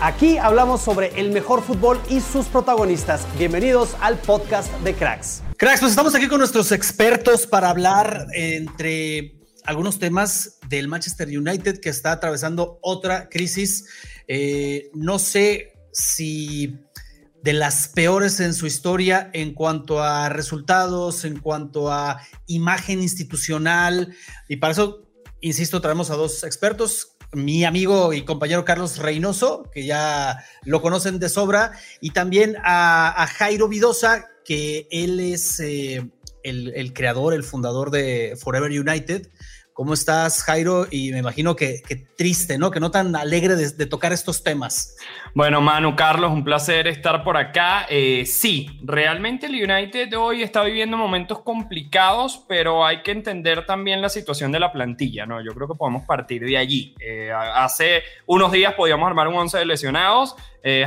Aquí hablamos sobre el mejor fútbol y sus protagonistas. Bienvenidos al podcast de Cracks. Cracks, pues estamos aquí con nuestros expertos para hablar entre algunos temas del Manchester United, que está atravesando otra crisis. No sé si de las peores en su historia en cuanto a resultados, en cuanto a imagen institucional. Y para eso, insisto, traemos a dos expertos. Mi amigo y compañero Carlos Reynoso, que ya lo conocen de sobra, y también a Jairo Vidosa, que él es el creador, el fundador de Forever United. ¿Cómo estás, Jairo? Y me imagino que triste, ¿no? Que no tan alegre de tocar estos temas. Bueno, Manu, Carlos, un placer estar por acá. Sí, realmente el United hoy está viviendo momentos complicados, pero hay que entender también la situación de la plantilla, ¿no? Yo creo que podemos partir de allí. Hace unos días podíamos armar un 11 de lesionados.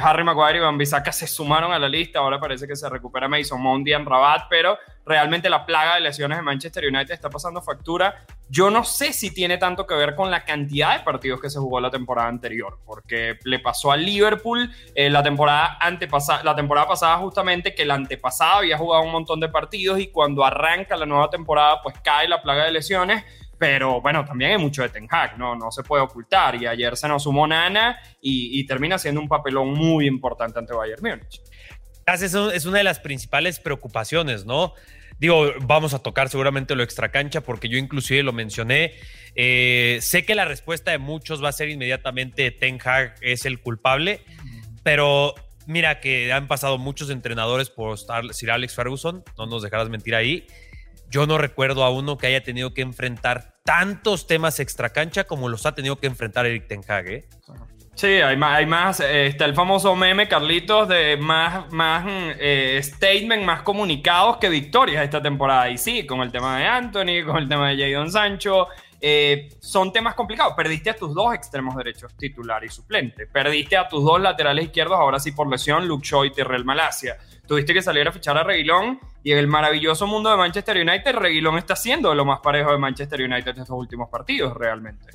Harry Maguire y Wan-Bissaka se sumaron a la lista. Ahora parece que se recupera Mason Mount y Amrabat, pero realmente la plaga de lesiones de Manchester United está pasando factura. Yo no sé si tiene tanto que ver con la cantidad de partidos que se jugó la temporada anterior, porque le pasó a Liverpool la temporada pasada justamente, que la antepasada había jugado un montón de partidos, y cuando arranca la nueva temporada pues cae la plaga de lesiones. Pero bueno, también hay mucho de Ten Hag, no se puede ocultar, y ayer se nos sumó Nana y termina siendo un papelón muy importante ante Bayern Munich. Eso es una de las principales preocupaciones, ¿no? Digo, vamos a tocar seguramente lo extracancha, porque yo inclusive lo mencioné. Sé que la respuesta de muchos va a ser inmediatamente Ten Hag es el culpable, pero mira que han pasado muchos entrenadores por Sir Alex Ferguson, no nos dejarás mentir ahí. Yo no recuerdo a uno que haya tenido que enfrentar tantos temas extracancha como los ha tenido que enfrentar Erik Ten Hag, ¿eh? Sí, hay más. Está el famoso meme, Carlitos, de más statement, más comunicados que victorias esta temporada. Y sí, con el tema de Anthony, con el tema de Jadon Sancho. Son temas complicados. Perdiste a tus dos extremos derechos, titular y suplente. Perdiste a tus dos laterales izquierdos, ahora sí por lesión, Luke Shaw y Terrell Malacia. Tuviste que salir a fichar a Reguilón, y en el maravilloso mundo de Manchester United, Reguilón está siendo de lo más parejo de Manchester United en estos últimos partidos, realmente.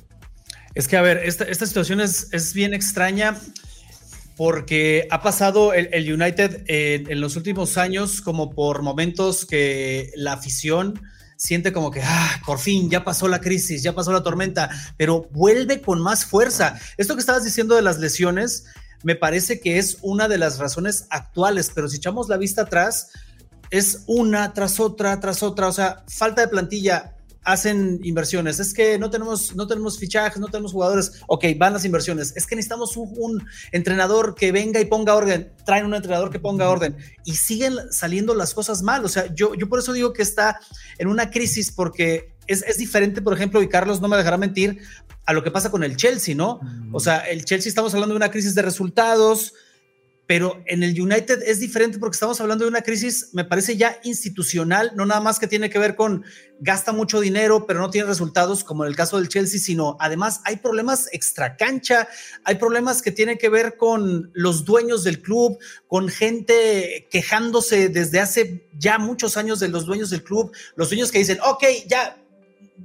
Es que, a ver, esta situación es bien extraña, porque ha pasado el United en los últimos años como por momentos que la afición siente como que por fin ya pasó la crisis, ya pasó la tormenta, pero vuelve con más fuerza. Esto que estabas diciendo de las lesiones me parece que es una de las razones actuales, pero si echamos la vista atrás, es una tras otra, o sea, falta de plantilla, hacen inversiones, es que no tenemos fichajes, no tenemos jugadores, ok, van las inversiones, es que necesitamos un entrenador que venga y ponga orden, traen un entrenador que ponga orden, y siguen saliendo las cosas mal. O sea, yo por eso digo que está en una crisis, porque es diferente, por ejemplo, y Carlos no me dejará mentir, a lo que pasa con el Chelsea, ¿no? O sea, el Chelsea estamos hablando de una crisis de resultados, pero en el United es diferente porque estamos hablando de una crisis, me parece ya institucional, no nada más que tiene que ver con gasta mucho dinero, pero no tiene resultados como en el caso del Chelsea, sino además hay problemas extracancha, hay problemas que tienen que ver con los dueños del club, con gente quejándose desde hace ya muchos años de los dueños del club, los dueños que dicen, ok, ya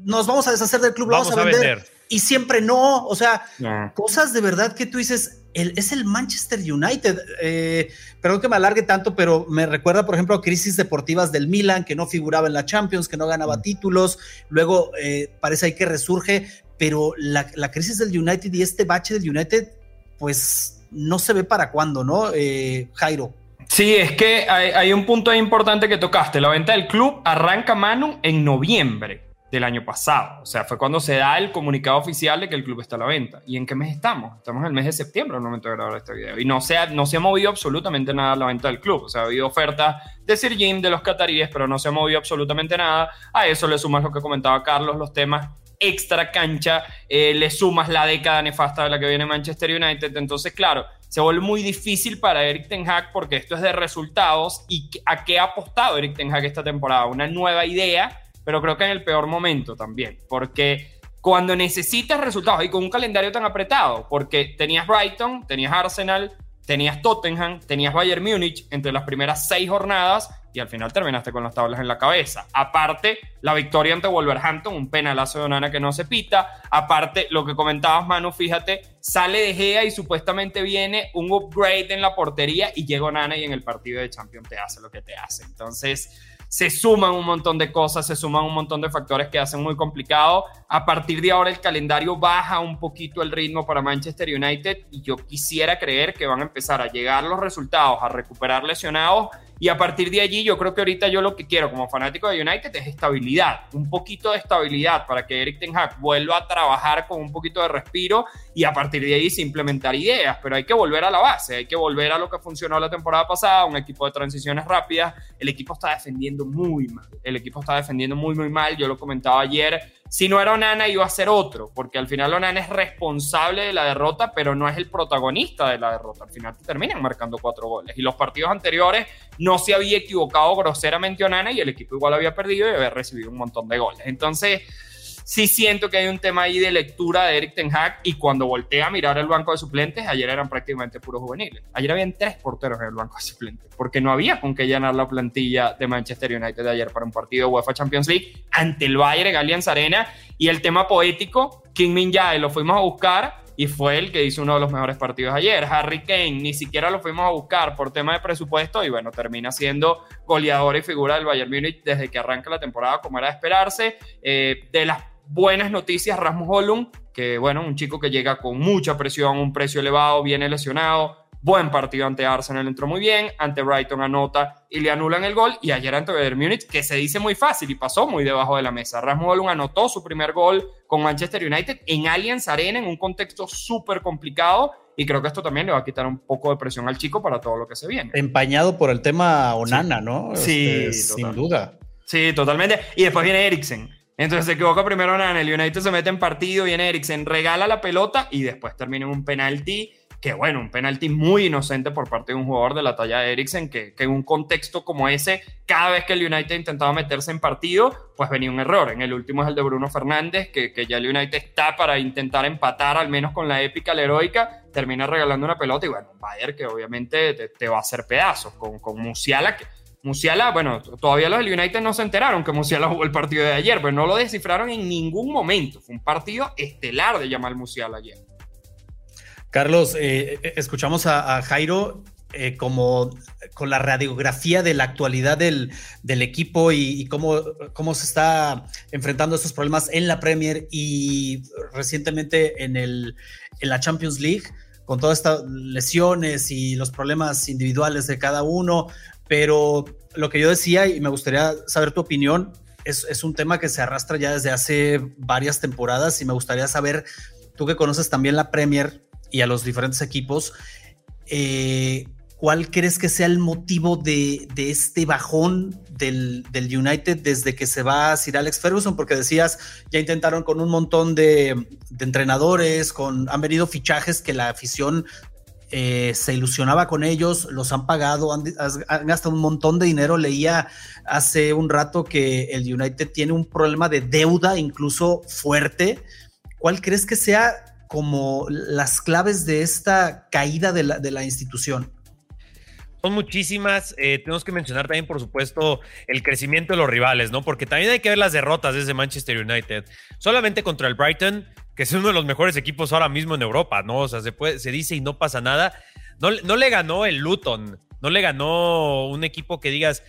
nos vamos a deshacer del club, lo vamos a vender. Y siempre no, o sea, no. Cosas de verdad que tú dices, es el Manchester United. Perdón que me alargue tanto, pero me recuerda, por ejemplo, a crisis deportivas del Milan, que no figuraba en la Champions, que no ganaba títulos, luego parece ahí que resurge, pero la crisis del United y este bache del United, pues no se ve para cuándo, ¿no, Jairo? Sí, es que hay un punto importante que tocaste. La venta del club arranca, Manu, en noviembre del año pasado. O sea, fue cuando se da el comunicado oficial de que el club está a la venta. ¿Y en qué mes estamos? Estamos en el mes de septiembre al momento de grabar este video. Y no se ha movido absolutamente nada la venta del club. O sea, ha habido ofertas de Sir Jim, de los cataríes, pero no se ha movido absolutamente nada. A eso le sumas lo que comentaba Carlos, los temas extra cancha, le sumas la década nefasta de la que viene Manchester United. Entonces, claro, se vuelve muy difícil para Erik ten Hag, porque esto es de resultados. ¿Y a qué ha apostado Erik ten Hag esta temporada? Una nueva idea, pero creo que en el peor momento también, porque cuando necesitas resultados y con un calendario tan apretado, porque tenías Brighton, tenías Arsenal, tenías Tottenham, tenías Bayern Munich entre las primeras 6 jornadas, y al final terminaste con las tablas en la cabeza. Aparte, la victoria ante Wolverhampton, un penalazo de Nana que no se pita. Aparte, lo que comentabas, Manu, fíjate, sale De Gea y supuestamente viene un upgrade en la portería, y llegó Nana y en el partido de Champions te hace lo que te hace. Entonces, se suman un montón de cosas, se suman un montón de factores que hacen muy complicado. A partir de ahora el calendario baja un poquito el ritmo para Manchester United, y yo quisiera creer que van a empezar a llegar los resultados, a recuperar lesionados, y a partir de allí yo creo que ahorita yo lo que quiero como fanático de United es estabilidad, un poquito de estabilidad para que Erik ten Hag vuelva a trabajar con un poquito de respiro, y a partir de ahí se implementar ideas, pero hay que volver a la base, hay que volver a lo que funcionó la temporada pasada, un equipo de transiciones rápidas. El equipo está defendiendo muy mal, muy mal, yo lo comentaba ayer, si no era Onana iba a ser otro, porque al final Onana es responsable de la derrota, pero no es el protagonista de la derrota. Al final te terminan marcando 4 goles, y los partidos anteriores no se había equivocado groseramente Onana y el equipo igual había perdido y había recibido un montón de goles. Entonces sí siento que hay un tema ahí de lectura de Erik ten Hag, y cuando voltea a mirar el banco de suplentes, ayer eran prácticamente puros juveniles. Ayer habían 3 porteros en el banco de suplentes, porque no había con qué llenar la plantilla de Manchester United de ayer para un partido UEFA Champions League ante el Bayern en Allianz Arena. Y el tema poético, Min Jae lo fuimos a buscar y fue el que hizo uno de los mejores partidos ayer. Harry Kane ni siquiera lo fuimos a buscar por tema de presupuesto, y bueno, termina siendo goleador y figura del Bayern Múnich desde que arranca la temporada, como era de esperarse. De las buenas noticias, Rasmus Højlund, que bueno, un chico que llega con mucha presión, un precio elevado, viene lesionado, buen partido ante Arsenal, entró muy bien, ante Brighton anota y le anulan el gol, y ayer ante Bayern Múnich, que se dice muy fácil y pasó muy debajo de la mesa. Rasmus Højlund anotó su primer gol con Manchester United en Allianz Arena, en un contexto súper complicado, y creo que esto también le va a quitar un poco de presión al chico para todo lo que se viene. Empañado por el tema Onana, sí, ¿no? Sí, sin duda. Sí, totalmente. Y después viene Eriksen. Entonces se equivoca primero Nana, el United se mete en partido, viene Eriksen, regala la pelota y después termina en un penalti, que bueno, un penalti muy inocente por parte de un jugador de la talla de Eriksen, que en un contexto como ese, cada vez que el United intentaba meterse en partido, pues venía un error. En el último es el de Bruno Fernández, que ya el United está para intentar empatar, al menos con la épica, la heroica, termina regalando una pelota y bueno, Bayern que obviamente te va a hacer pedazos con Musiala, que Musiala, bueno, todavía los del United no se enteraron que Musiala jugó el partido de ayer, pero no lo descifraron en ningún momento. Fue un partido estelar de Jamal Musiala ayer. Carlos, escuchamos a Jairo como con la radiografía de la actualidad del equipo y cómo se está enfrentando estos problemas en la Premier y recientemente en la Champions League, con todas estas lesiones y los problemas individuales de cada uno. Pero lo que yo decía, y me gustaría saber tu opinión, es un tema que se arrastra ya desde hace varias temporadas y me gustaría saber, tú que conoces también la Premier y a los diferentes equipos, ¿cuál crees que sea el motivo de este bajón del United desde que se va Sir Alex Ferguson? Porque decías, ya intentaron con un montón de entrenadores, han venido fichajes que la afición se ilusionaba con ellos, los han pagado, han gastado un montón de dinero. Leía hace un rato que el United tiene un problema de deuda incluso fuerte. ¿Cuál crees que sea como las claves de esta caída de la institución? Son muchísimas. Tenemos que mencionar también, por supuesto, el crecimiento de los rivales, ¿no? Porque también hay que ver las derrotas desde Manchester United. Solamente contra el Brighton, que es uno de los mejores equipos ahora mismo en Europa, ¿no? O sea, se dice y no pasa nada. No le ganó el Luton, no le ganó un equipo que digas,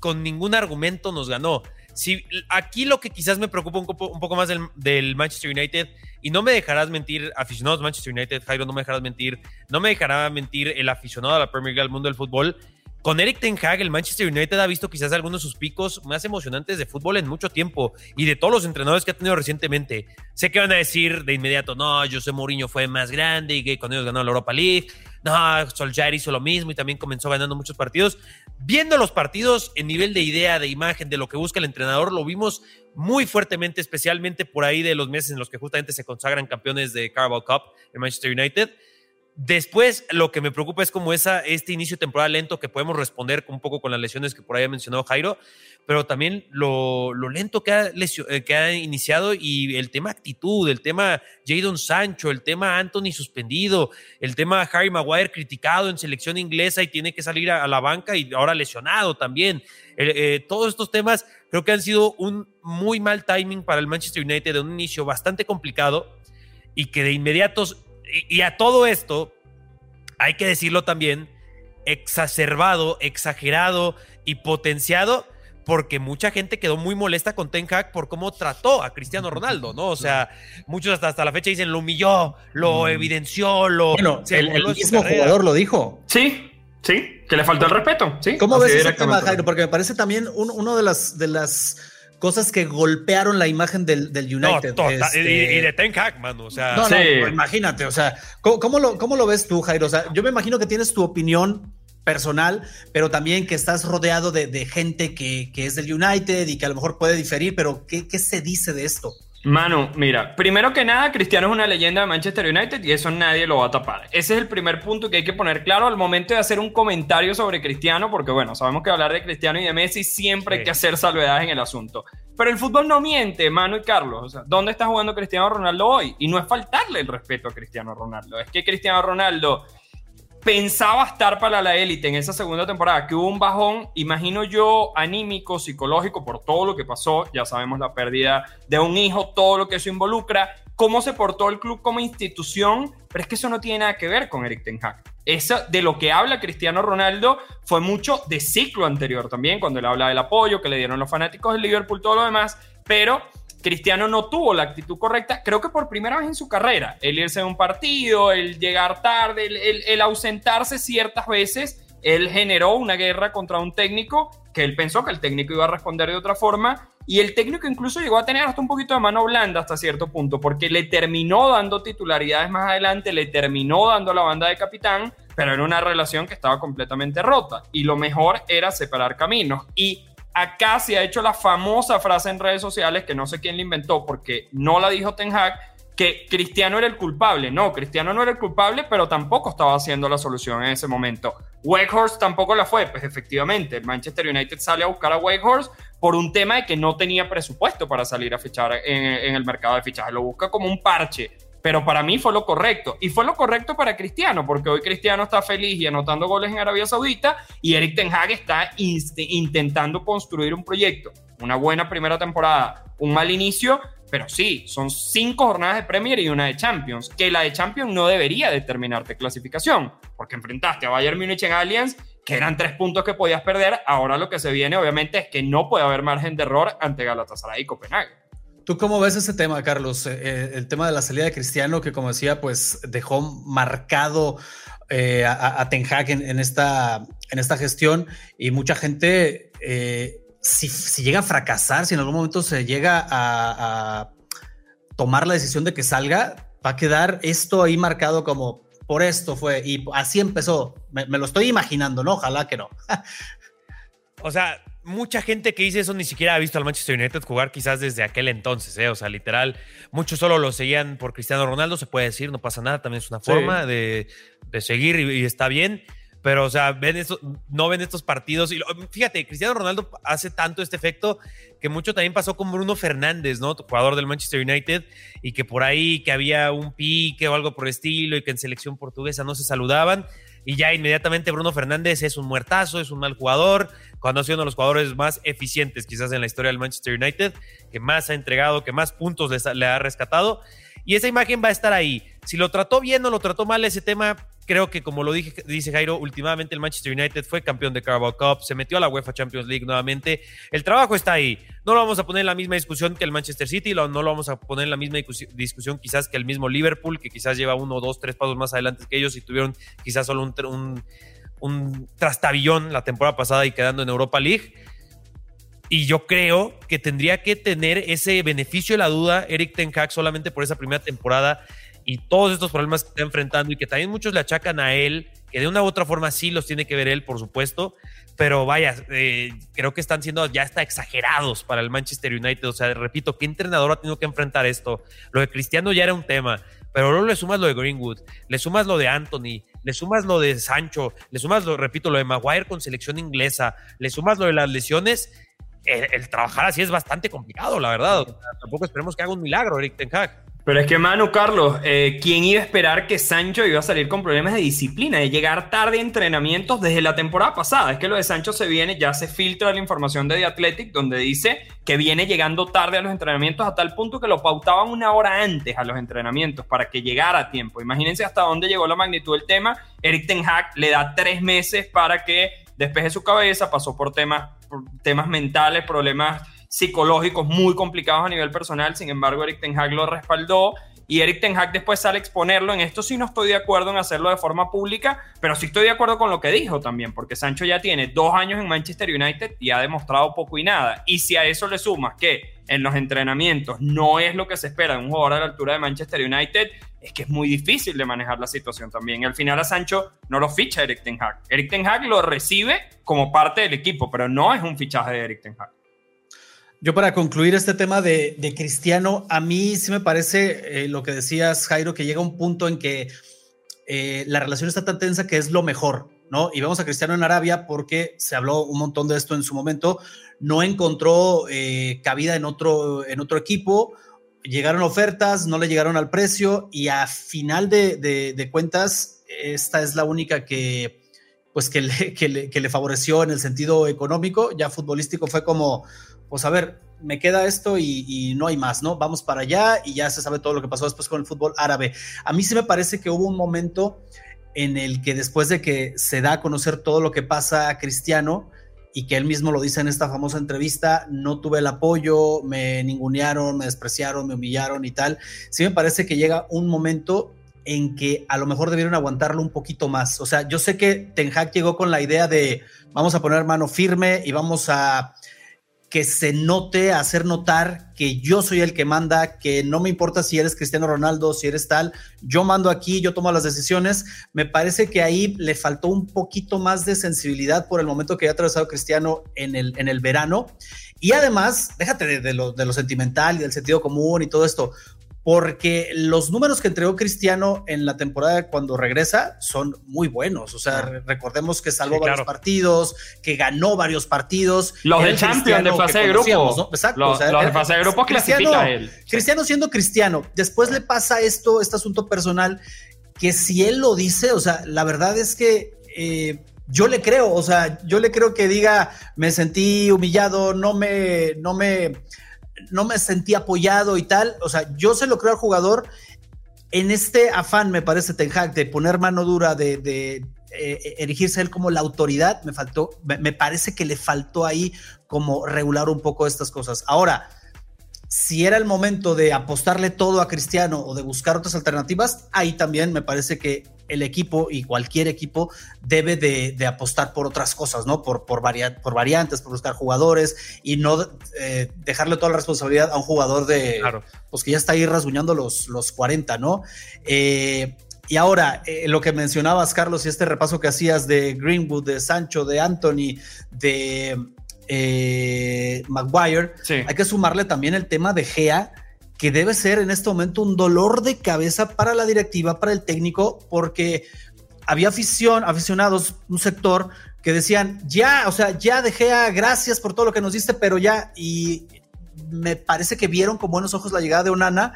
con ningún argumento nos ganó. Si, aquí lo que quizás me preocupa un poco más del Manchester United, y no me dejarás mentir, aficionados de Manchester United, Jairo, no me dejarás mentir, no me dejará mentir el aficionado a la Premier League, al mundo del fútbol. Con Erik ten Hag, el Manchester United ha visto quizás algunos de sus picos más emocionantes de fútbol en mucho tiempo, y de todos los entrenadores que ha tenido recientemente. Sé que van a decir de inmediato, no, José Mourinho fue más grande y que con ellos ganó la Europa League. No, Solskjaer hizo lo mismo y también comenzó ganando muchos partidos. Viendo los partidos en nivel de idea, de imagen, de lo que busca el entrenador, lo vimos muy fuertemente, especialmente por ahí de los meses en los que justamente se consagran campeones de Carabao Cup en Manchester United. Después, lo que me preocupa es como este inicio de temporada lento, que podemos responder un poco con las lesiones que por ahí ha mencionado Jairo, pero también lo lento que ha iniciado, y el tema actitud, el tema Jadon Sancho, el tema Anthony suspendido, el tema Harry Maguire criticado en selección inglesa y tiene que salir a la banca y ahora lesionado también. Todos estos temas creo que han sido un muy mal timing para el Manchester United, de un inicio bastante complicado y que de inmediatos. Y a todo esto, hay que decirlo también, exacerbado, exagerado y potenciado, porque mucha gente quedó muy molesta con Ten Hag por cómo trató a Cristiano Ronaldo, ¿no? O sea, muchos hasta la fecha dicen, lo humilló, lo evidenció, lo... Bueno, el mismo jugador lo dijo. Sí, que le faltó el respeto, ¿sí? ¿Cómo ves ese tema, Jairo? Porque me parece también uno de las cosas que golpearon la imagen del United. No, y de Ten Hag, mano. O sea, no, imagínate. O sea, ¿cómo lo ves tú, Jairo? O sea, yo me imagino que tienes tu opinión personal, pero también que estás rodeado de gente que es del United y que a lo mejor puede diferir, pero ¿qué se dice de esto? Manu, mira, primero que nada, Cristiano es una leyenda de Manchester United y eso nadie lo va a tapar. Ese es el primer punto que hay que poner claro al momento de hacer un comentario sobre Cristiano, porque bueno, sabemos que hablar de Cristiano y de Messi siempre hay que hacer salvedades en el asunto. Pero el fútbol no miente, Manu y Carlos. O sea, ¿dónde está jugando Cristiano Ronaldo hoy? Y no es faltarle el respeto a Cristiano Ronaldo. Es que Cristiano Ronaldo pensaba estar para la élite en esa segunda temporada, que hubo un bajón, imagino yo, anímico, psicológico, por todo lo que pasó. Ya sabemos la pérdida de un hijo, todo lo que eso involucra, cómo se portó el club como institución, pero es que eso no tiene nada que ver con Erik ten Hag. Eso de lo que habla Cristiano Ronaldo fue mucho de ciclo anterior también, cuando él habla del apoyo que le dieron los fanáticos del Liverpool, todo lo demás, pero Cristiano no tuvo la actitud correcta, creo que por primera vez en su carrera, el irse de un partido, el llegar tarde, el ausentarse ciertas veces, él generó una guerra contra un técnico que él pensó que el técnico iba a responder de otra forma, y el técnico incluso llegó a tener hasta un poquito de mano blanda hasta cierto punto, porque le terminó dando titularidades más adelante, le terminó dando la banda de capitán, pero era una relación que estaba completamente rota, y lo mejor era separar caminos. Y acá se ha hecho la famosa frase en redes sociales, que no sé quién la inventó porque no la dijo Ten Hag, que Cristiano era el culpable. No, Cristiano no era el culpable, pero tampoco estaba haciendo la solución en ese momento. Weghorst tampoco la fue. Pues efectivamente, el Manchester United sale a buscar a Weghorst por un tema de que no tenía presupuesto para salir a fichar en el mercado de fichajes. Lo busca como un parche, pero para mí fue lo correcto. Y fue lo correcto para Cristiano, porque hoy Cristiano está feliz y anotando goles en Arabia Saudita, y Erik ten Hag está intentando construir un proyecto. Una buena primera temporada, un mal inicio, pero sí, son 5 jornadas de Premier y una de Champions, que la de Champions no debería determinarte clasificación, porque enfrentaste a Bayern Munich en Allianz, que eran 3 puntos que podías perder. Ahora lo que se viene, obviamente, es que no puede haber margen de error ante Galatasaray y Copenhague. ¿Tú cómo ves ese tema, Carlos? El tema de la salida de Cristiano, que como decía, pues dejó marcado a Ten Hag en esta gestión, y mucha gente, si llega a fracasar, si en algún momento se llega a tomar la decisión de que salga, va a quedar esto ahí marcado como por esto fue y así empezó. Me lo estoy imaginando, ¿no? Ojalá que no. O sea, mucha gente que dice eso ni siquiera ha visto al Manchester United jugar quizás desde aquel entonces, ¿eh? O sea, literal, muchos solo lo seguían por Cristiano Ronaldo, se puede decir, no pasa nada, también es una forma de seguir y está bien, pero o sea, no ven estos partidos. Y fíjate, Cristiano Ronaldo hace tanto este efecto que mucho también pasó con Bruno Fernandes, ¿no? Jugador del Manchester United, y que por ahí que había un pique o algo por el estilo y que en selección portuguesa no se saludaban. Y ya inmediatamente Bruno Fernández es un muertazo, es un mal jugador, cuando ha sido uno de los jugadores más eficientes quizás en la historia del Manchester United, que más ha entregado, que más puntos le ha rescatado. Y esa imagen va a estar ahí. Si lo trató bien o lo trató mal ese tema, creo que como lo dice Jairo, últimamente el Manchester United fue campeón de Carabao Cup, se metió a la UEFA Champions League nuevamente, el trabajo está ahí, no lo vamos a poner en la misma discusión que el Manchester City, no lo vamos a poner en la misma discusión quizás que el mismo Liverpool, que quizás lleva uno, dos, tres pasos más adelante que ellos y tuvieron quizás solo un trastabillón la temporada pasada y quedando en Europa League. Y yo creo que tendría que tener ese beneficio de la duda Erik ten Hag solamente por esa primera temporada y todos estos problemas que está enfrentando y que también muchos le achacan a él, que de una u otra forma sí los tiene que ver él, por supuesto, pero vaya, creo que están siendo ya hasta exagerados para el Manchester United. O sea, repito, ¿qué entrenador ha tenido que enfrentar esto? Lo de Cristiano ya era un tema, pero luego le sumas lo de Greenwood, le sumas lo de Anthony, le sumas lo de Sancho, le sumas, lo de Maguire con selección inglesa, le sumas lo de las lesiones. El trabajar así es bastante complicado, la verdad. O sea, tampoco esperemos que haga un milagro Erik ten Hag. Pero es que, Manu, Carlos, ¿quién iba a esperar que Sancho iba a salir con problemas de disciplina, de llegar tarde a entrenamientos desde la temporada pasada? Es que lo de Sancho se viene, ya se filtra la información de The Athletic, donde dice que viene llegando tarde a los entrenamientos a tal punto que lo pautaban una hora antes a los entrenamientos para que llegara a tiempo. Imagínense hasta dónde llegó la magnitud del tema. Erik ten Hag le da 3 meses para que despeje su cabeza, pasó por temas mentales, problemas psicológicos muy complicados a nivel personal. Sin embargo, Erik ten Hag lo respaldó y Erik ten Hag después sale a exponerlo. En esto sí no estoy de acuerdo en hacerlo de forma pública, pero sí estoy de acuerdo con lo que dijo también, porque Sancho ya tiene 2 años en Manchester United y ha demostrado poco y nada. Y si a eso le sumas que en los entrenamientos no es lo que se espera de un jugador a la altura de Manchester United, es que es muy difícil de manejar la situación también. Al final a Sancho no lo ficha Erik ten Hag. Erik ten Hag lo recibe como parte del equipo, pero no es un fichaje de Erik ten Hag. Yo, para concluir este tema de Cristiano, a mí sí me parece lo que decías, Jairo, que llega un punto en que la relación está tan tensa que es lo mejor, ¿no? Y vemos a Cristiano en Arabia porque se habló un montón de esto en su momento, no encontró cabida en otro equipo, llegaron ofertas, no le llegaron al precio y a final de cuentas esta es la única que pues que le favoreció en el sentido económico. Ya futbolístico fue como, pues a ver, me queda esto y no hay más, ¿no? Vamos para allá y ya se sabe todo lo que pasó después con el fútbol árabe. A mí sí me parece que hubo un momento en el que después de que se da a conocer todo lo que pasa a Cristiano y que él mismo lo dice en esta famosa entrevista, no tuve el apoyo, me ningunearon, me despreciaron, me humillaron y tal, sí me parece que llega un momento en que a lo mejor debieron aguantarlo un poquito más. O sea, yo sé que ten Hag llegó con la idea de vamos a poner mano firme y vamos a que se note, a hacer notar que yo soy el que manda, que no me importa si eres Cristiano Ronaldo, si eres tal, yo mando aquí, yo tomo las decisiones. Me parece que ahí le faltó un poquito más de sensibilidad por el momento que había atravesado Cristiano en el verano. Y además, déjate de lo sentimental y del sentido común y todo esto, porque los números que entregó Cristiano en la temporada cuando regresa son muy buenos. O sea, recordemos que salvó varios partidos, que ganó varios partidos. Los de Champions, de fase de grupos. ¿No? Exacto. Los de fase de grupos clasifica él. Cristiano siendo Cristiano. Después le pasa esto, este asunto personal, que si él lo dice, o sea, la verdad es que yo le creo. O sea, yo le creo que diga, me sentí humillado, no me sentí apoyado y tal. O sea, yo se lo creo al jugador en este afán, me parece, ten Hag, de poner mano dura, de erigirse él como la autoridad. Me parece que le faltó ahí como regular un poco estas cosas. Ahora, si era el momento de apostarle todo a Cristiano o de buscar otras alternativas, ahí también me parece que el equipo y cualquier equipo debe de apostar por otras cosas, ¿no? Por variantes, por buscar jugadores y no dejarle toda la responsabilidad a un jugador de, claro, pues que ya está ahí rasguñando los 40, ¿no? Y ahora, lo que mencionabas, Carlos, y este repaso que hacías de Greenwood, de Sancho, de Anthony, de Maguire, sí, hay que sumarle también el tema de Gea, que debe ser en este momento un dolor de cabeza para la directiva, para el técnico, porque había aficionados, un sector que decían, ya, o sea, ya De Gea, gracias por todo lo que nos diste, pero ya, y me parece que vieron con buenos ojos la llegada de un Nana,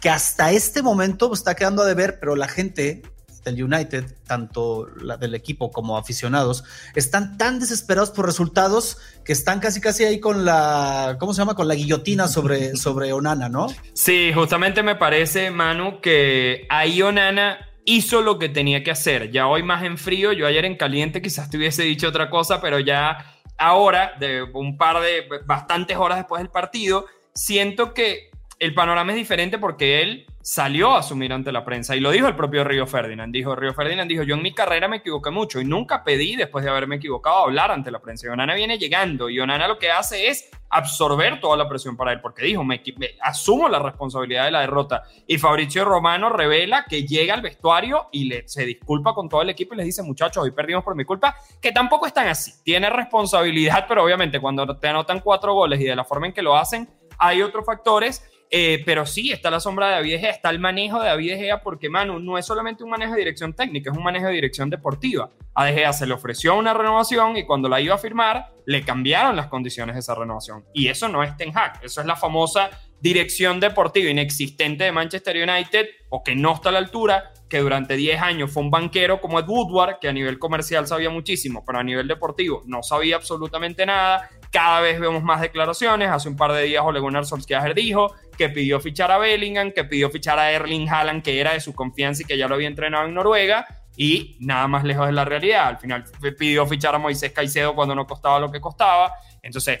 que hasta este momento está quedando a deber, pero la gente del United, tanto la del equipo como aficionados, están tan desesperados por resultados que están casi ahí con la, ¿cómo se llama?, con la guillotina sobre Onana, ¿no? Sí, justamente me parece, Manu, que ahí Onana hizo lo que tenía que hacer. Ya hoy más en frío, yo ayer en caliente quizás te hubiese dicho otra cosa, pero ya ahora, de un par de bastantes horas después del partido, siento que el panorama es diferente porque él salió a asumir ante la prensa y lo dijo el propio Río Ferdinand dijo, yo en mi carrera me equivoqué mucho y nunca pedí, después de haberme equivocado, hablar ante la prensa. Y Onana viene llegando y Onana lo que hace es absorber toda la presión para él, porque dijo, me asumo la responsabilidad de la derrota. Y Fabrizio Romano revela que llega al vestuario y se disculpa con todo el equipo y les dice, muchachos, hoy perdimos por mi culpa, que tampoco están así, tiene responsabilidad, pero obviamente cuando te anotan 4 goles y de la forma en que lo hacen, hay otros factores. Pero sí, está la sombra de David Gea, está el manejo de David Gea, porque, Manu, no es solamente un manejo de dirección técnica, es un manejo de dirección deportiva. A De Gea se le ofreció una renovación y cuando la iba a firmar, le cambiaron las condiciones de esa renovación. Y eso no es Ten Hag, eso es la famosa dirección deportiva inexistente de Manchester United, o que no está a la altura, que durante 10 años fue un banquero como Ed Woodward, que a nivel comercial sabía muchísimo, pero a nivel deportivo no sabía absolutamente nada. Cada vez vemos más declaraciones. Hace un par de días Ole Gunnar Solskjaer dijo que pidió fichar a Bellingham, que pidió fichar a Erling Haaland, que era de su confianza y que ya lo había entrenado en Noruega, y nada más lejos de la realidad. Al final pidió fichar a Moisés Caicedo cuando no costaba lo que costaba. Entonces...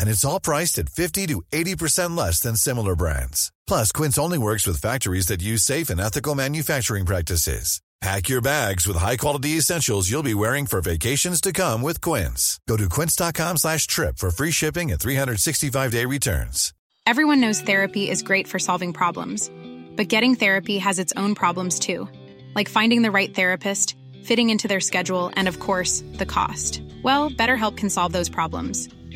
And it's all priced at 50 to 80% less than similar brands. Plus, Quince only works with factories that use safe and ethical manufacturing practices. Pack your bags with high-quality essentials you'll be wearing for vacations to come with Quince. Go to quince.com/trip for free shipping and 365-day returns. Everyone knows therapy is great for solving problems, but getting therapy has its own problems too, like finding the right therapist, fitting into their schedule, and of course, the cost. Well, BetterHelp can solve those problems.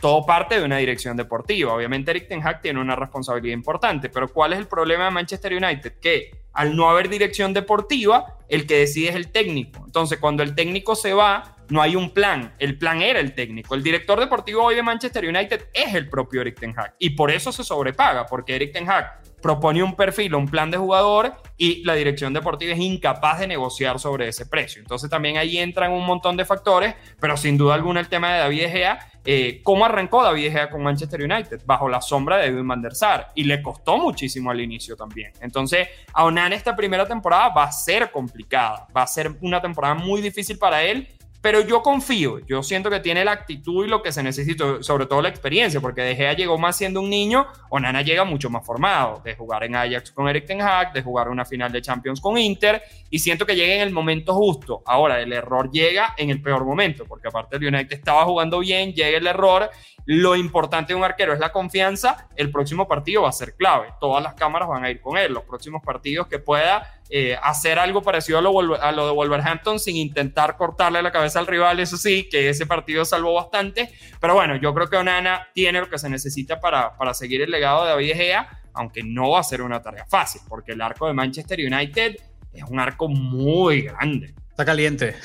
Todo parte de una dirección deportiva. Obviamente Erik ten Hag tiene una responsabilidad importante, pero ¿cuál es el problema de Manchester United? Que al no haber dirección deportiva, el que decide es el técnico. Entonces, cuando el técnico se va, no hay un plan. El plan era el técnico. El director deportivo hoy de Manchester United es el propio Erik ten Hag, y por eso se sobrepaga, porque Erik ten Hag propone un perfil, un plan de jugador, y la dirección deportiva es incapaz de negociar sobre ese precio. Entonces también ahí entran un montón de factores, pero sin duda alguna el tema de David Gea. ¿Cómo arrancó David Gea con Manchester United? Bajo la sombra de Edwin van der Sar, y le costó muchísimo al inicio también. Entonces a Onana esta primera temporada va a ser complicada, va a ser una temporada muy difícil para él, pero yo confío, yo siento que tiene la actitud y lo que se necesita, sobre todo la experiencia, porque De Gea llegó más siendo un niño, Onana llega mucho más formado, de jugar en Ajax con Erik ten Hag, de jugar una final de Champions con Inter, y siento que llega en el momento justo. Ahora, el error llega en el peor momento, porque aparte el United estaba jugando bien, llega el error. Lo importante de un arquero es la confianza. El próximo partido va a ser clave, todas las cámaras van a ir con él, los próximos partidos que pueda hacer algo parecido a lo de Wolverhampton, sin intentar cortarle la cabeza al rival, eso sí, que ese partido salvó bastante, pero bueno, yo creo que Onana tiene lo que se necesita para seguir el legado de David Gea, aunque no va a ser una tarea fácil, porque el arco de Manchester United es un arco muy grande. Está caliente.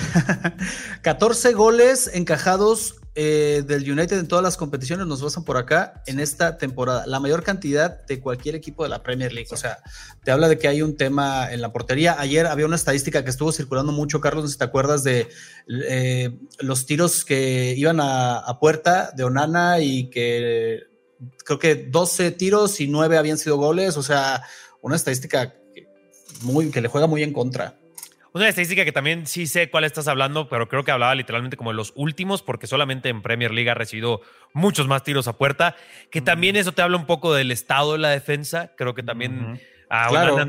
14 goles encajados del United en todas las competiciones, nos basan por acá en esta temporada, la mayor cantidad de cualquier equipo de la Premier League. O sea, te habla de que hay un tema en la portería. Ayer había una estadística que estuvo circulando mucho, Carlos, no sé si te acuerdas de los tiros que iban a puerta de Onana y que creo que 12 tiros y 9 habían sido goles, o sea, una estadística que le juega muy en contra. Una estadística que también sí sé cuál estás hablando, pero creo que hablaba literalmente como de los últimos, porque solamente en Premier League ha recibido muchos más tiros a puerta, que también eso te habla un poco del estado de la defensa. Creo que también claro.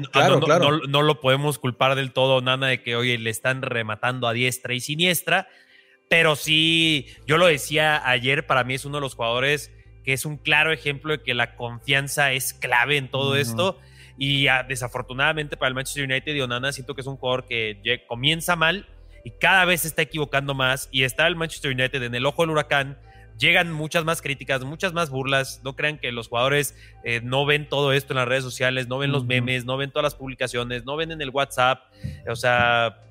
No lo podemos culpar del todo, Nana, de que oye, le están rematando a diestra y siniestra, pero sí, yo lo decía ayer, para mí es uno de los jugadores que es un claro ejemplo de que la confianza es clave en todo esto. Y desafortunadamente para el Manchester United y Onana, siento que es un jugador que comienza mal y cada vez se está equivocando más, y está el Manchester United en el ojo del huracán. Llegan muchas más críticas, muchas más burlas. No crean que los jugadores no ven todo esto en las redes sociales, no ven los memes, no ven todas las publicaciones, no ven en el WhatsApp. O sea,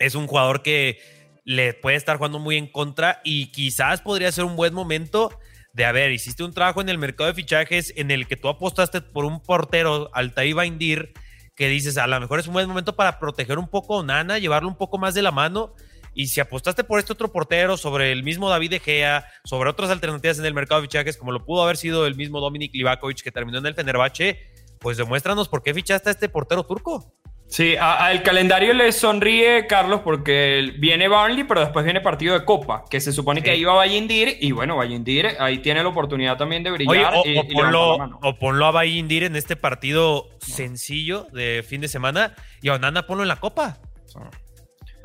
es un jugador que le puede estar jugando muy en contra, y quizás podría ser un buen momento de, a ver, hiciste un trabajo en el mercado de fichajes en el que tú apostaste por un portero, Vallindir, que dices, a lo mejor es un buen momento para proteger un poco a Nana, llevarlo un poco más de la mano, y si apostaste por este otro portero, sobre el mismo David De Gea, sobre otras alternativas en el mercado de fichajes, como lo pudo haber sido el mismo Dominic Livakovic, que terminó en el Fenerbahce, pues demuéstranos por qué fichaste a este portero turco. Sí, al calendario le sonríe, Carlos, porque viene Burnley, pero después viene partido de Copa, que se supone que iba a Vallindir, y bueno, Vallindir ahí tiene la oportunidad también de brillar. Oye, ponlo a Vallindir en este partido sencillo de fin de semana, y a Onana ponlo en la Copa.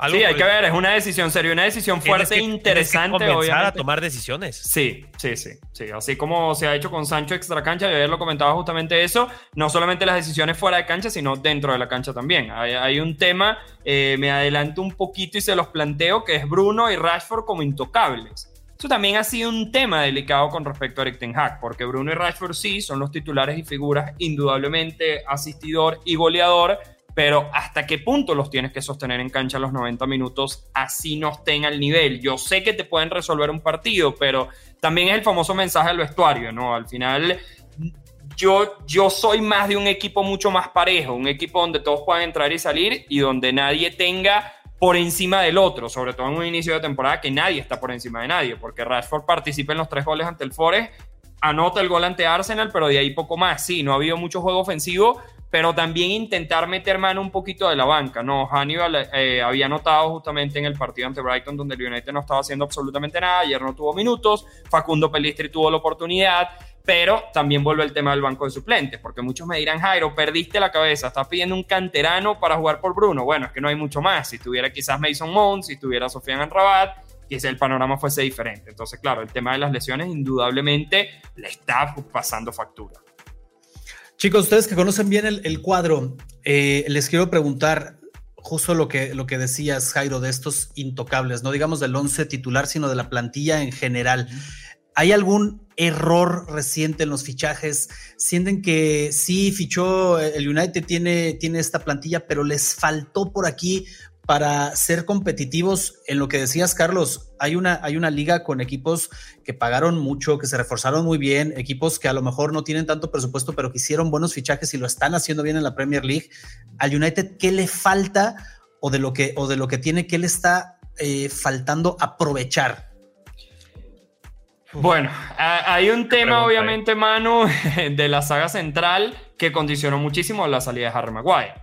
Algo sí, hay que ver, es una decisión seria, una decisión fuerte e interesante. Tienes que comenzar obviamente a tomar decisiones. Sí. Así como se ha hecho con Sancho extra cancha, ayer lo comentaba justamente eso, no solamente las decisiones fuera de cancha, sino dentro de la cancha también. Hay un tema, me adelanto un poquito y se los planteo, que es Bruno y Rashford como intocables. Eso también ha sido un tema delicado con respecto a Erik ten Hag, porque Bruno y Rashford sí son los titulares y figuras, indudablemente asistidor y goleador, pero ¿hasta qué punto los tienes que sostener en cancha los 90 minutos así no estén al nivel? Yo sé que te pueden resolver un partido, pero también es el famoso mensaje del vestuario, ¿no? Al final, yo soy más de un equipo mucho más parejo, un equipo donde todos puedan entrar y salir y donde nadie tenga por encima del otro, sobre todo en un inicio de temporada que nadie está por encima de nadie, porque Rashford participa en los 3 goles ante el Forest, anota el gol ante Arsenal, pero de ahí poco más. Sí, no ha habido mucho juego ofensivo, pero también intentar meter mano un poquito de la banca, ¿no? Hannibal había anotado justamente en el partido ante Brighton, donde el United no estaba haciendo absolutamente nada, ayer no tuvo minutos, Facundo Pellistri tuvo la oportunidad, pero también vuelve el tema del banco de suplentes, porque muchos me dirán, Jairo, perdiste la cabeza, estás pidiendo un canterano para jugar por Bruno. Bueno, es que no hay mucho más, si tuviera quizás Mason Mount, si tuviera Sofyan Amrabat, quizá el panorama fuese diferente. Entonces, claro, el tema de las lesiones indudablemente le está pasando factura. Chicos, ustedes que conocen bien el cuadro, les quiero preguntar justo lo que decías, Jairo, de estos intocables, no digamos del 11 titular, sino de la plantilla en general. ¿Hay algún error reciente en los fichajes? ¿Sienten que sí fichó el United, tiene esta plantilla, pero les faltó por aquí para ser competitivos? En lo que decías, Carlos, hay una liga con equipos que pagaron mucho, que se reforzaron muy bien, equipos que a lo mejor no tienen tanto presupuesto, pero que hicieron buenos fichajes y lo están haciendo bien en la Premier League. Al United, ¿qué le falta o de lo que tiene, qué le está faltando aprovechar? Bueno, hay un tema, obviamente, Manu, de la saga central que condicionó muchísimo la salida de Harry Maguire,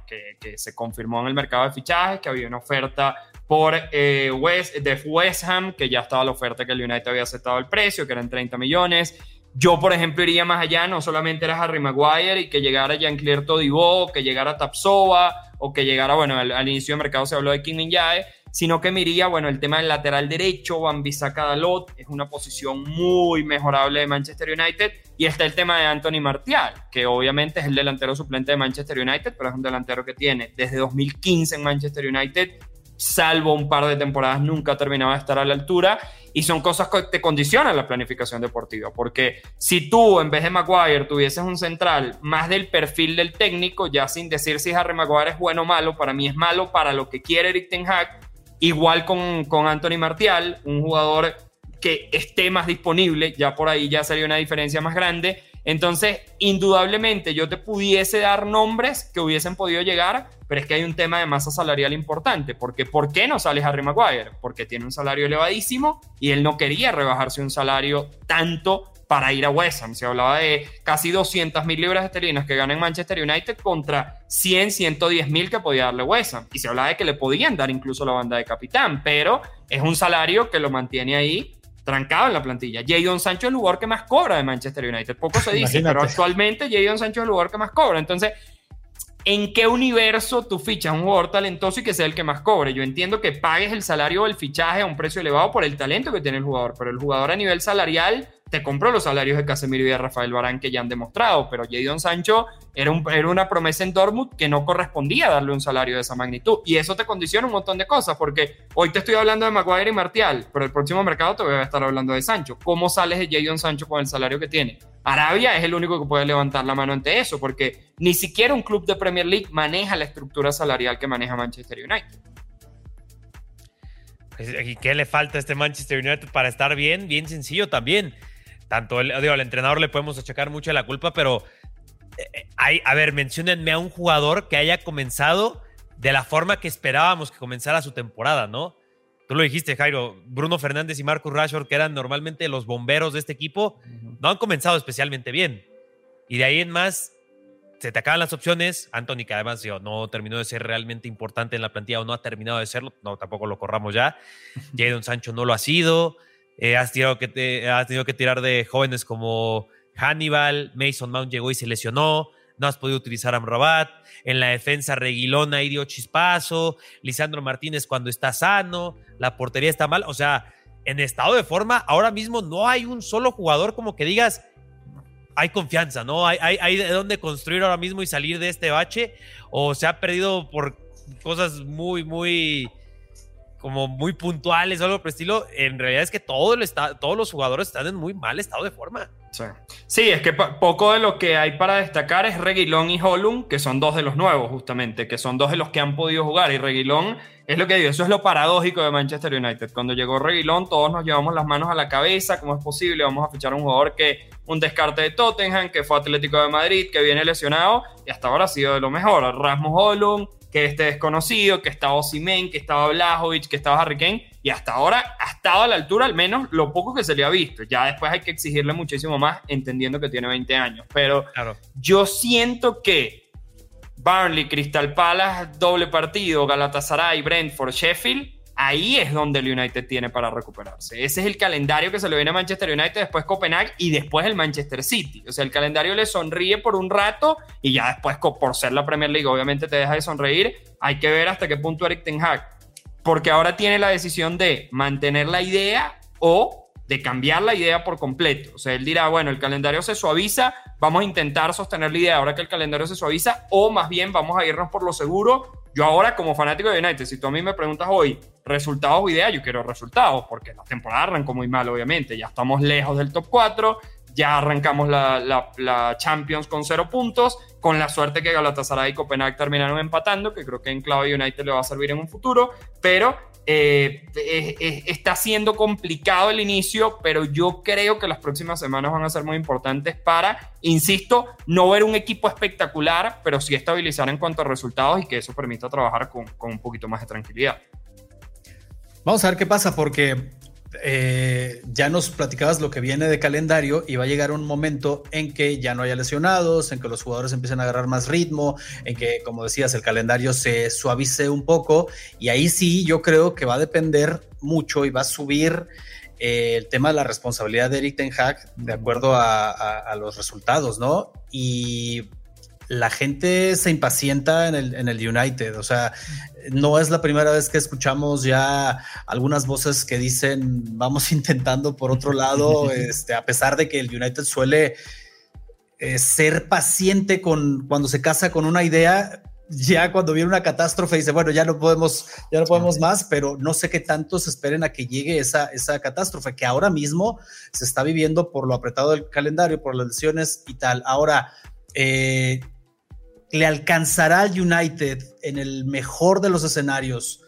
que se confirmó en el mercado de fichajes, que había una oferta por West Ham, que ya estaba la oferta que el United había aceptado el precio, que eran 30 millones. Yo, por ejemplo, iría más allá, no solamente era Harry Maguire y que llegara Jean-Claire Todibo, que llegara Tapsoba, o que llegara, bueno, al inicio del mercado se habló de Kim Min-jae, sino que miraría, bueno, el tema del lateral derecho, Wan-Bissaka Dalot, es una posición muy mejorable de Manchester United, y está el tema de Anthony Martial, que obviamente es el delantero suplente de Manchester United, pero es un delantero que tiene desde 2015 en Manchester United, salvo un par de temporadas, nunca terminaba de estar a la altura, y son cosas que te condicionan la planificación deportiva, porque si tú, en vez de Maguire, tuvieses un central más del perfil del técnico, ya sin decir si Harry Maguire es bueno o malo, para mí es malo para lo que quiere Erik ten Hag. Igual con Anthony Martial, un jugador que esté más disponible, ya por ahí ya sería una diferencia más grande. Entonces, indudablemente yo te pudiese dar nombres que hubiesen podido llegar, pero es que hay un tema de masa salarial importante, porque ¿por qué no sale Harry Maguire? Porque tiene un salario elevadísimo y él no quería rebajarse un salario tanto para ir a West Ham. Se hablaba de casi 200.000 libras esterlinas que ganan en Manchester United contra 110.000 que podía darle West Ham. Y se hablaba de que le podían dar incluso la banda de capitán, pero es un salario que lo mantiene ahí trancado en la plantilla. Jadon Sancho es el jugador que más cobra de Manchester United. Poco se dice, imagínate, pero actualmente Jadon Sancho es el jugador que más cobra. Entonces, ¿en qué universo tú fichas un jugador talentoso y que sea el que más cobre? Yo entiendo que pagues el salario o el fichaje a un precio elevado por el talento que tiene el jugador, pero el jugador a nivel salarial, te compró los salarios de Casemiro y de Rafael Varane que ya han demostrado, pero Jadon Sancho era una promesa en Dortmund que no correspondía darle un salario de esa magnitud, y eso te condiciona un montón de cosas, porque hoy te estoy hablando de Maguire y Martial, pero el próximo mercado te voy a estar hablando de Sancho. ¿Cómo sales de Jadon Sancho con el salario que tiene? Arabia es el único que puede levantar la mano ante eso, porque ni siquiera un club de Premier League maneja la estructura salarial que maneja Manchester United. ¿Y qué le falta a este Manchester United para estar bien? Bien sencillo también. Tanto al entrenador le podemos achacar mucho la culpa, pero a ver, menciónenme a un jugador que haya comenzado de la forma que esperábamos que comenzara su temporada, ¿no? Tú lo dijiste, Jairo, Bruno Fernández y Marcus Rashford, que eran normalmente los bomberos de este equipo, no han comenzado especialmente bien. Y de ahí en más, se te acaban las opciones. Anthony, que además no terminó de ser realmente importante en la plantilla o no ha terminado de serlo, no, tampoco lo corramos ya. Jadon Sancho no lo ha sido. Has tenido que tirar de jóvenes como Hannibal. Mason Mount llegó y se lesionó. No has podido utilizar a Amrabat. En la defensa, Reguilón ahí dio chispazo. Lisandro Martínez cuando está sano. La portería está mal. O sea, en estado de forma, ahora mismo no hay un solo jugador como que digas, hay confianza, ¿no? Hay de dónde construir ahora mismo y salir de este bache, o se ha perdido por cosas muy, muy como muy puntuales o algo por el estilo. En realidad es que todos los jugadores están en muy mal estado de forma. Sí, es que poco de lo que hay para destacar es Reguilón y Højlund, que son dos de los nuevos justamente, que son dos de los que han podido jugar, y Reguilón es lo que digo, eso es lo paradójico de Manchester United. Cuando llegó Reguilón todos nos llevamos las manos a la cabeza, ¿cómo es posible? Vamos a fichar a un jugador que un descarte de Tottenham, que fue Atlético de Madrid, que viene lesionado y hasta ahora ha sido de lo mejor. Rasmus Højlund, que este desconocido, que estaba Osimhen, que estaba Blažović, que estaba Harry Kane, y hasta ahora ha estado a la altura, al menos lo poco que se le ha visto. Ya después hay que exigirle muchísimo más, entendiendo que tiene 20 años. Pero claro, yo siento que Burnley, Crystal Palace, doble partido, Galatasaray, Brentford, Sheffield, ahí es donde el United tiene para recuperarse. Ese es el calendario que se le viene a Manchester United, después Copenhague y después el Manchester City. O sea, el calendario le sonríe por un rato y ya después, por ser la Premier League, obviamente te deja de sonreír. Hay que ver hasta qué punto Erik ten Hag, porque ahora tiene la decisión de mantener la idea o de cambiar la idea por completo. O sea, él dirá, bueno, el calendario se suaviza, vamos a intentar sostener la idea ahora que el calendario se suaviza, o más bien vamos a irnos por lo seguro. Yo ahora, como fanático de United, si tú a mí me preguntas hoy resultados o ideas, yo quiero resultados, porque la temporada arrancó muy mal, obviamente. Ya estamos lejos del top 4, ya arrancamos la Champions con 0 puntos, con la suerte que Galatasaray y Copenhague terminaron empatando, que creo que en clave United le va a servir en un futuro, pero está siendo complicado el inicio, pero yo creo que las próximas semanas van a ser muy importantes para, insisto, no ver un equipo espectacular, pero sí estabilizar en cuanto a resultados y que eso permita trabajar con un poquito más de tranquilidad. Vamos a ver qué pasa, porque ya nos platicabas lo que viene de calendario y va a llegar un momento en que ya no haya lesionados, en que los jugadores empiecen a agarrar más ritmo, en que, como decías, el calendario se suavice un poco, y ahí sí yo creo que va a depender mucho y va a subir el tema de la responsabilidad de Erik ten Hag de acuerdo a los resultados, ¿no? Y la gente se impacienta en el United. O sea, no es la primera vez que escuchamos ya algunas voces que dicen vamos intentando por otro lado, a pesar de que el United suele ser paciente cuando se casa con una idea. Ya cuando viene una catástrofe dice, bueno, ya no podemos más, pero no sé qué tanto se esperen a que llegue esa catástrofe que ahora mismo se está viviendo por lo apretado del calendario, por las lesiones y tal. Ahora, ¿le alcanzará al United en el mejor de los escenarios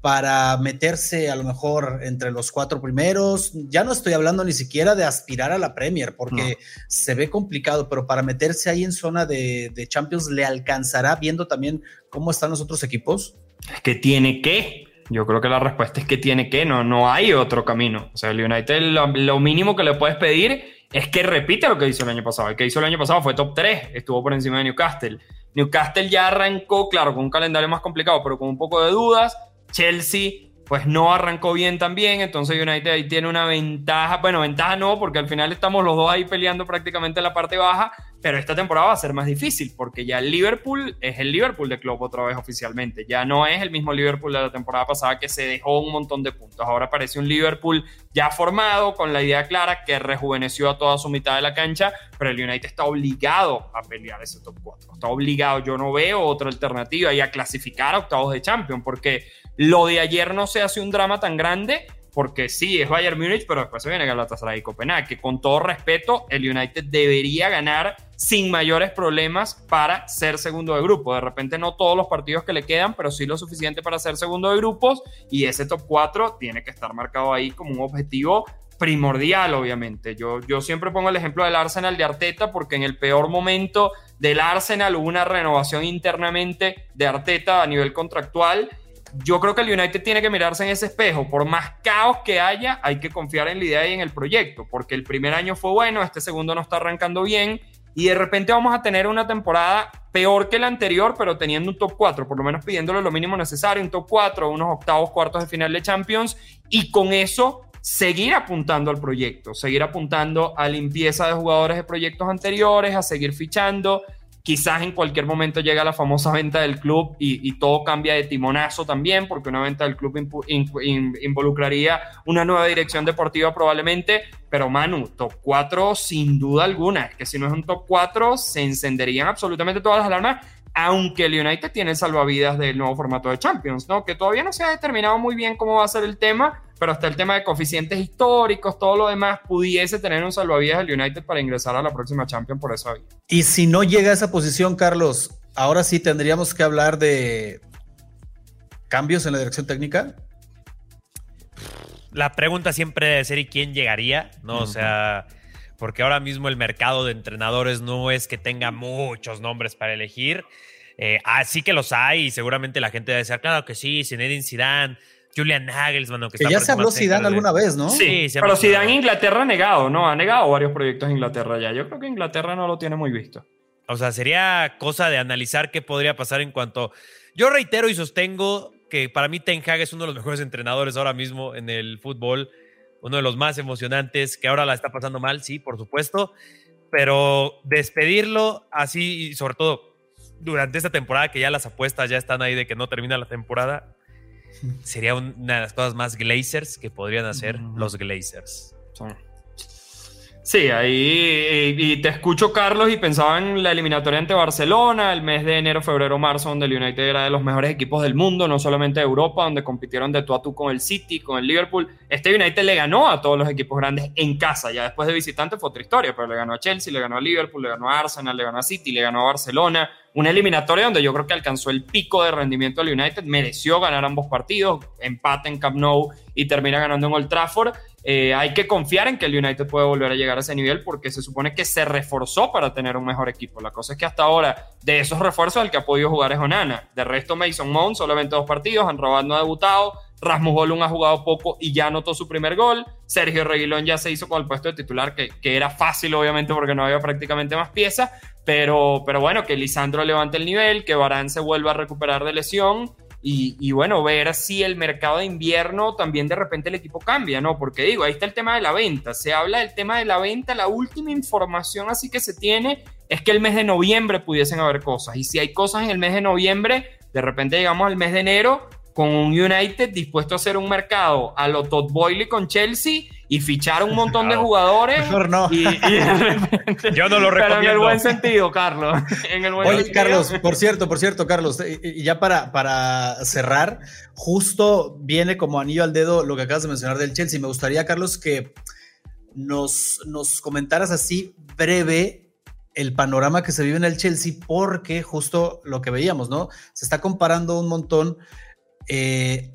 para meterse a lo mejor entre los 4 primeros? Ya no estoy hablando ni siquiera de aspirar a la Premier, porque se ve complicado, pero para meterse ahí en zona de Champions, ¿le alcanzará viendo también cómo están los otros equipos? Es que tiene que. Yo creo que la respuesta es que tiene que. No hay otro camino. O sea, el United lo mínimo que le puedes pedir es que repite lo que hizo el año pasado. El que hizo el año pasado fue top 3, estuvo por encima de Newcastle. Newcastle ya arrancó, claro, con un calendario más complicado, pero con un poco de dudas. Chelsea, pues no arrancó bien también, entonces United ahí tiene una ventaja. Bueno, ventaja no, porque al final estamos los dos ahí peleando prácticamente en la parte baja, pero esta temporada va a ser más difícil, porque ya el Liverpool es el Liverpool de Klopp otra vez oficialmente. Ya no es el mismo Liverpool de la temporada pasada, que se dejó un montón de puntos. Ahora parece un Liverpool ya formado, con la idea clara, que rejuveneció a toda su mitad de la cancha, pero el United está obligado a pelear ese top 4. Está obligado, yo no veo otra alternativa, y a clasificar a octavos de Champions, porque lo de ayer no se hace un drama tan grande, porque sí, es Bayern Munich, pero después se viene Galatasaray y Copenhague, que con todo respeto, el United debería ganar sin mayores problemas para ser segundo de grupo. De repente no todos los partidos que le quedan, pero sí lo suficiente para ser segundo de grupos, y ese top 4 tiene que estar marcado ahí como un objetivo primordial, obviamente. Yo siempre pongo el ejemplo del Arsenal de Arteta, porque en el peor momento del Arsenal hubo una renovación internamente de Arteta a nivel contractual. Yo creo que el United tiene que mirarse en ese espejo. Por más caos que haya, hay que confiar en la idea y en el proyecto, porque el primer año fue bueno, este segundo no está arrancando bien, y de repente vamos a tener una temporada peor que la anterior, pero teniendo un top 4, por lo menos pidiéndole lo mínimo necesario, un top 4, unos octavos, cuartos de final de Champions, y con eso seguir apuntando al proyecto, seguir apuntando a limpieza de jugadores de proyectos anteriores, a seguir fichando. Quizás en cualquier momento llega la famosa venta del club y todo cambia de timonazo también, porque una venta del club involucraría una nueva dirección deportiva probablemente. Pero Manu, top 4 sin duda alguna. Es que si no es un top 4 se encenderían absolutamente todas las alarmas, aunque el United tiene salvavidas del nuevo formato de Champions, ¿no? Que todavía no se ha determinado muy bien cómo va a ser el tema, pero hasta el tema de coeficientes históricos, todo lo demás, pudiese tener un salvavidas el United para ingresar a la próxima Champions por esa vía. Y si no llega a esa posición, Carlos, ahora sí tendríamos que hablar de cambios en la dirección técnica. La pregunta siempre debe ser ¿y quién llegaría? ¿No? Uh-huh. O sea, porque ahora mismo el mercado de entrenadores no es que tenga muchos nombres para elegir. Así que los hay, y seguramente la gente va a decir, claro que sí, Zinedine Zidane, Julian Nagelsmann. Que ya se habló Zidane alguna vez, ¿no? Sí, pero Zidane Inglaterra ha negado, ¿no? Ha negado varios proyectos en Inglaterra ya. Yo creo que Inglaterra no lo tiene muy visto. O sea, sería cosa de analizar qué podría pasar en cuanto... Yo reitero y sostengo que para mí Ten Hag es uno de los mejores entrenadores ahora mismo en el fútbol. Uno de los más emocionantes, que ahora la está pasando mal, sí, por supuesto, pero despedirlo así, y sobre todo durante esta temporada, que ya las apuestas ya están ahí de que no termina la temporada, sería una de las cosas más Glazers que podrían hacer los Glazers. Sí, ahí y te escucho, Carlos, y pensaba en la eliminatoria ante Barcelona, el mes de enero, febrero, marzo, donde el United era de los mejores equipos del mundo, no solamente de Europa, donde compitieron de tú a tú con el City, con el Liverpool. Este United le ganó a todos los equipos grandes en casa, ya después de visitante fue otra historia, pero le ganó a Chelsea, le ganó a Liverpool, le ganó a Arsenal, le ganó a City, le ganó a Barcelona. Una eliminatoria donde yo creo que alcanzó el pico de rendimiento del United, mereció ganar ambos partidos, empate en Camp Nou y termina ganando en Old Trafford. Hay que confiar en que el United puede volver a llegar a ese nivel, porque se supone que se reforzó para tener un mejor equipo. La cosa es que hasta ahora, de esos refuerzos, el que ha podido jugar es Nana. De resto, Mason Mount solamente 2 partidos, Amrabat no ha debutado, Rasmus Højlund ha jugado poco y ya anotó su primer gol. Sergio Reguilón ya se hizo con el puesto de titular, que era fácil obviamente porque no había prácticamente más piezas, pero bueno, que Lisandro levante el nivel, que Varane se vuelva a recuperar de lesión y bueno, ver si el mercado de invierno también de repente el equipo cambia, ¿no? Porque digo, ahí está el tema de la venta, se habla del tema de la venta, la última información así que se tiene es que el mes de noviembre pudiesen haber cosas, y si hay cosas en el mes de noviembre, de repente llegamos al mes de enero con un United dispuesto a hacer un mercado a lo Todd Boehly con Chelsea y fichar un montón de jugadores. Mejor no. Y de repente, yo no lo recomiendo. Pero en el buen sentido, Carlos. Oye, Carlos, por cierto, Carlos, y ya para cerrar, justo viene como anillo al dedo lo que acabas de mencionar del Chelsea. Me gustaría, Carlos, que nos comentaras así breve el panorama que se vive en el Chelsea, porque justo lo que veíamos, ¿no? Se está comparando un montón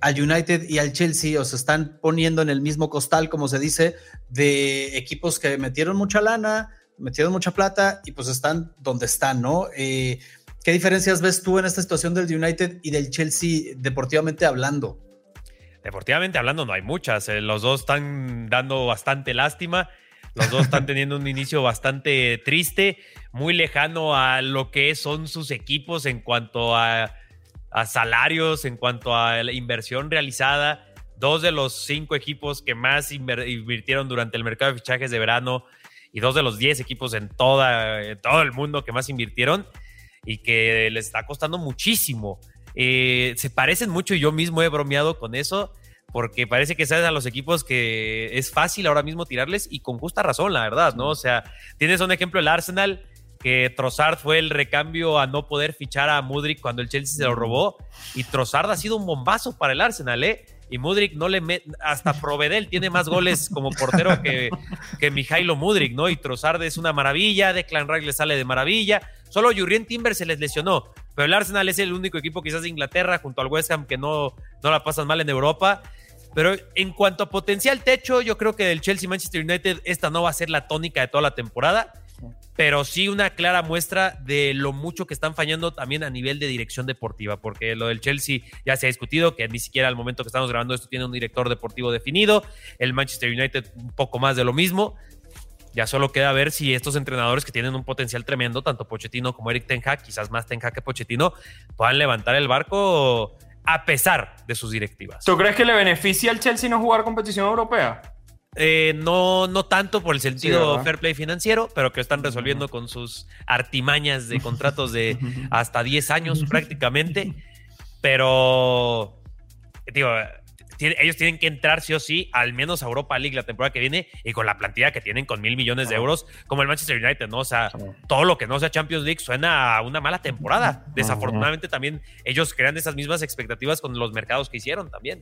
al United y al Chelsea, o se están poniendo en el mismo costal, como se dice, de equipos que metieron mucha lana, metieron mucha plata y pues están donde están, ¿no? ¿Qué diferencias ves tú en esta situación del United y del Chelsea deportivamente hablando? Deportivamente hablando no hay muchas, los dos están dando bastante lástima. Los dos están teniendo un inicio bastante triste, muy lejano a lo que son sus equipos en cuanto a salarios, en cuanto a la inversión realizada. Dos de los 5 equipos que más invirtieron durante el mercado de fichajes de verano y 2 de los 10 equipos en todo el mundo que más invirtieron y que les está costando muchísimo. Se parecen mucho y yo mismo he bromeado con eso porque parece que sabes a los equipos que es fácil ahora mismo tirarles y con justa razón, la verdad, ¿no? O sea, tienes un ejemplo el Arsenal, que Trossard fue el recambio a no poder fichar a Mudryk cuando el Chelsea se lo robó y Trossard ha sido un bombazo para el Arsenal, y Mudryk no le hasta Provedel tiene más goles como portero que Mijailo Mudryk, ¿no? Y Trossard es una maravilla, Declan Rice le sale de maravilla, solo Jurrien Timber se les lesionó, pero el Arsenal es el único equipo quizás de Inglaterra junto al West Ham que no la pasan mal en Europa. Pero en cuanto a potencial techo, yo creo que del Chelsea-Manchester United esta no va a ser la tónica de toda la temporada, pero sí una clara muestra de lo mucho que están fallando también a nivel de dirección deportiva, porque lo del Chelsea ya se ha discutido, que ni siquiera al momento que estamos grabando esto tiene un director deportivo definido, el Manchester United un poco más de lo mismo. Ya solo queda ver si estos entrenadores que tienen un potencial tremendo, tanto Pochettino como Erik ten Hag, quizás más ten Hag que Pochettino, puedan levantar el barco a pesar de sus directivas. ¿Tú crees que le beneficia al Chelsea no jugar competición europea? No tanto por el sentido fair play financiero, pero que están resolviendo con sus artimañas de contratos de hasta 10 años prácticamente. Pero, digo, ellos tienen que entrar sí o sí, al menos a Europa League la temporada que viene y con la plantilla que tienen con $1,000 millones de euros, como el Manchester United, ¿no? O sea, todo lo que no sea Champions League suena a una mala temporada. Desafortunadamente también ellos crean esas mismas expectativas con los mercados que hicieron también.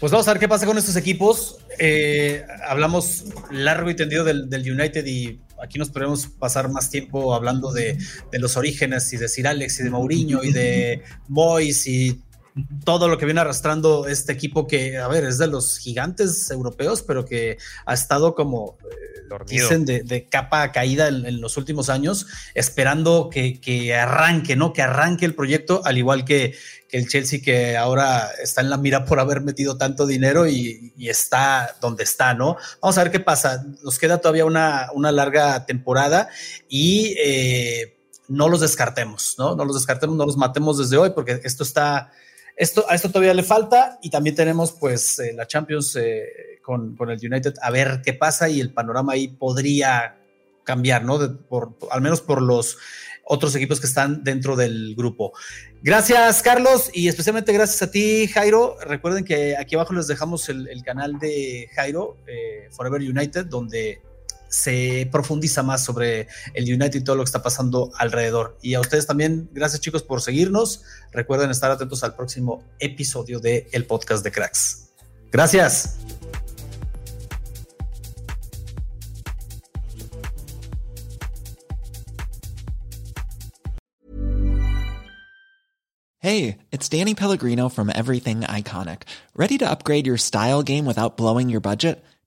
Pues vamos a ver qué pasa con estos equipos. Hablamos largo y tendido del United y aquí nos podemos pasar más tiempo hablando de los orígenes y de Sir Alex y de Mourinho y de Moyes y todo lo que viene arrastrando este equipo que, a ver, es de los gigantes europeos, pero que ha estado como, dicen, de capa caída en los últimos años, esperando que arranque, ¿no? Que arranque el proyecto, al igual que el Chelsea, que ahora está en la mira por haber metido tanto dinero y está donde está, ¿no? Vamos a ver qué pasa. Nos queda todavía una larga temporada y no los descartemos, ¿no? No los descartemos, no los matemos desde hoy, porque a esto todavía le falta y también tenemos pues la Champions con el United, a ver qué pasa y el panorama ahí podría cambiar, ¿no? Al menos por los otros equipos que están dentro del grupo. Gracias, Carlos, y especialmente gracias a ti, Jairo. Recuerden que aquí abajo les dejamos el canal de Jairo, Forever United, donde se profundiza más sobre el United y todo lo que está pasando alrededor. Y a ustedes también, gracias chicos por seguirnos. Recuerden estar atentos al próximo episodio de el podcast de Cracks. Gracias. Hey, it's Danny Pellegrino from Everything Iconic. Ready to upgrade your style game without blowing your budget?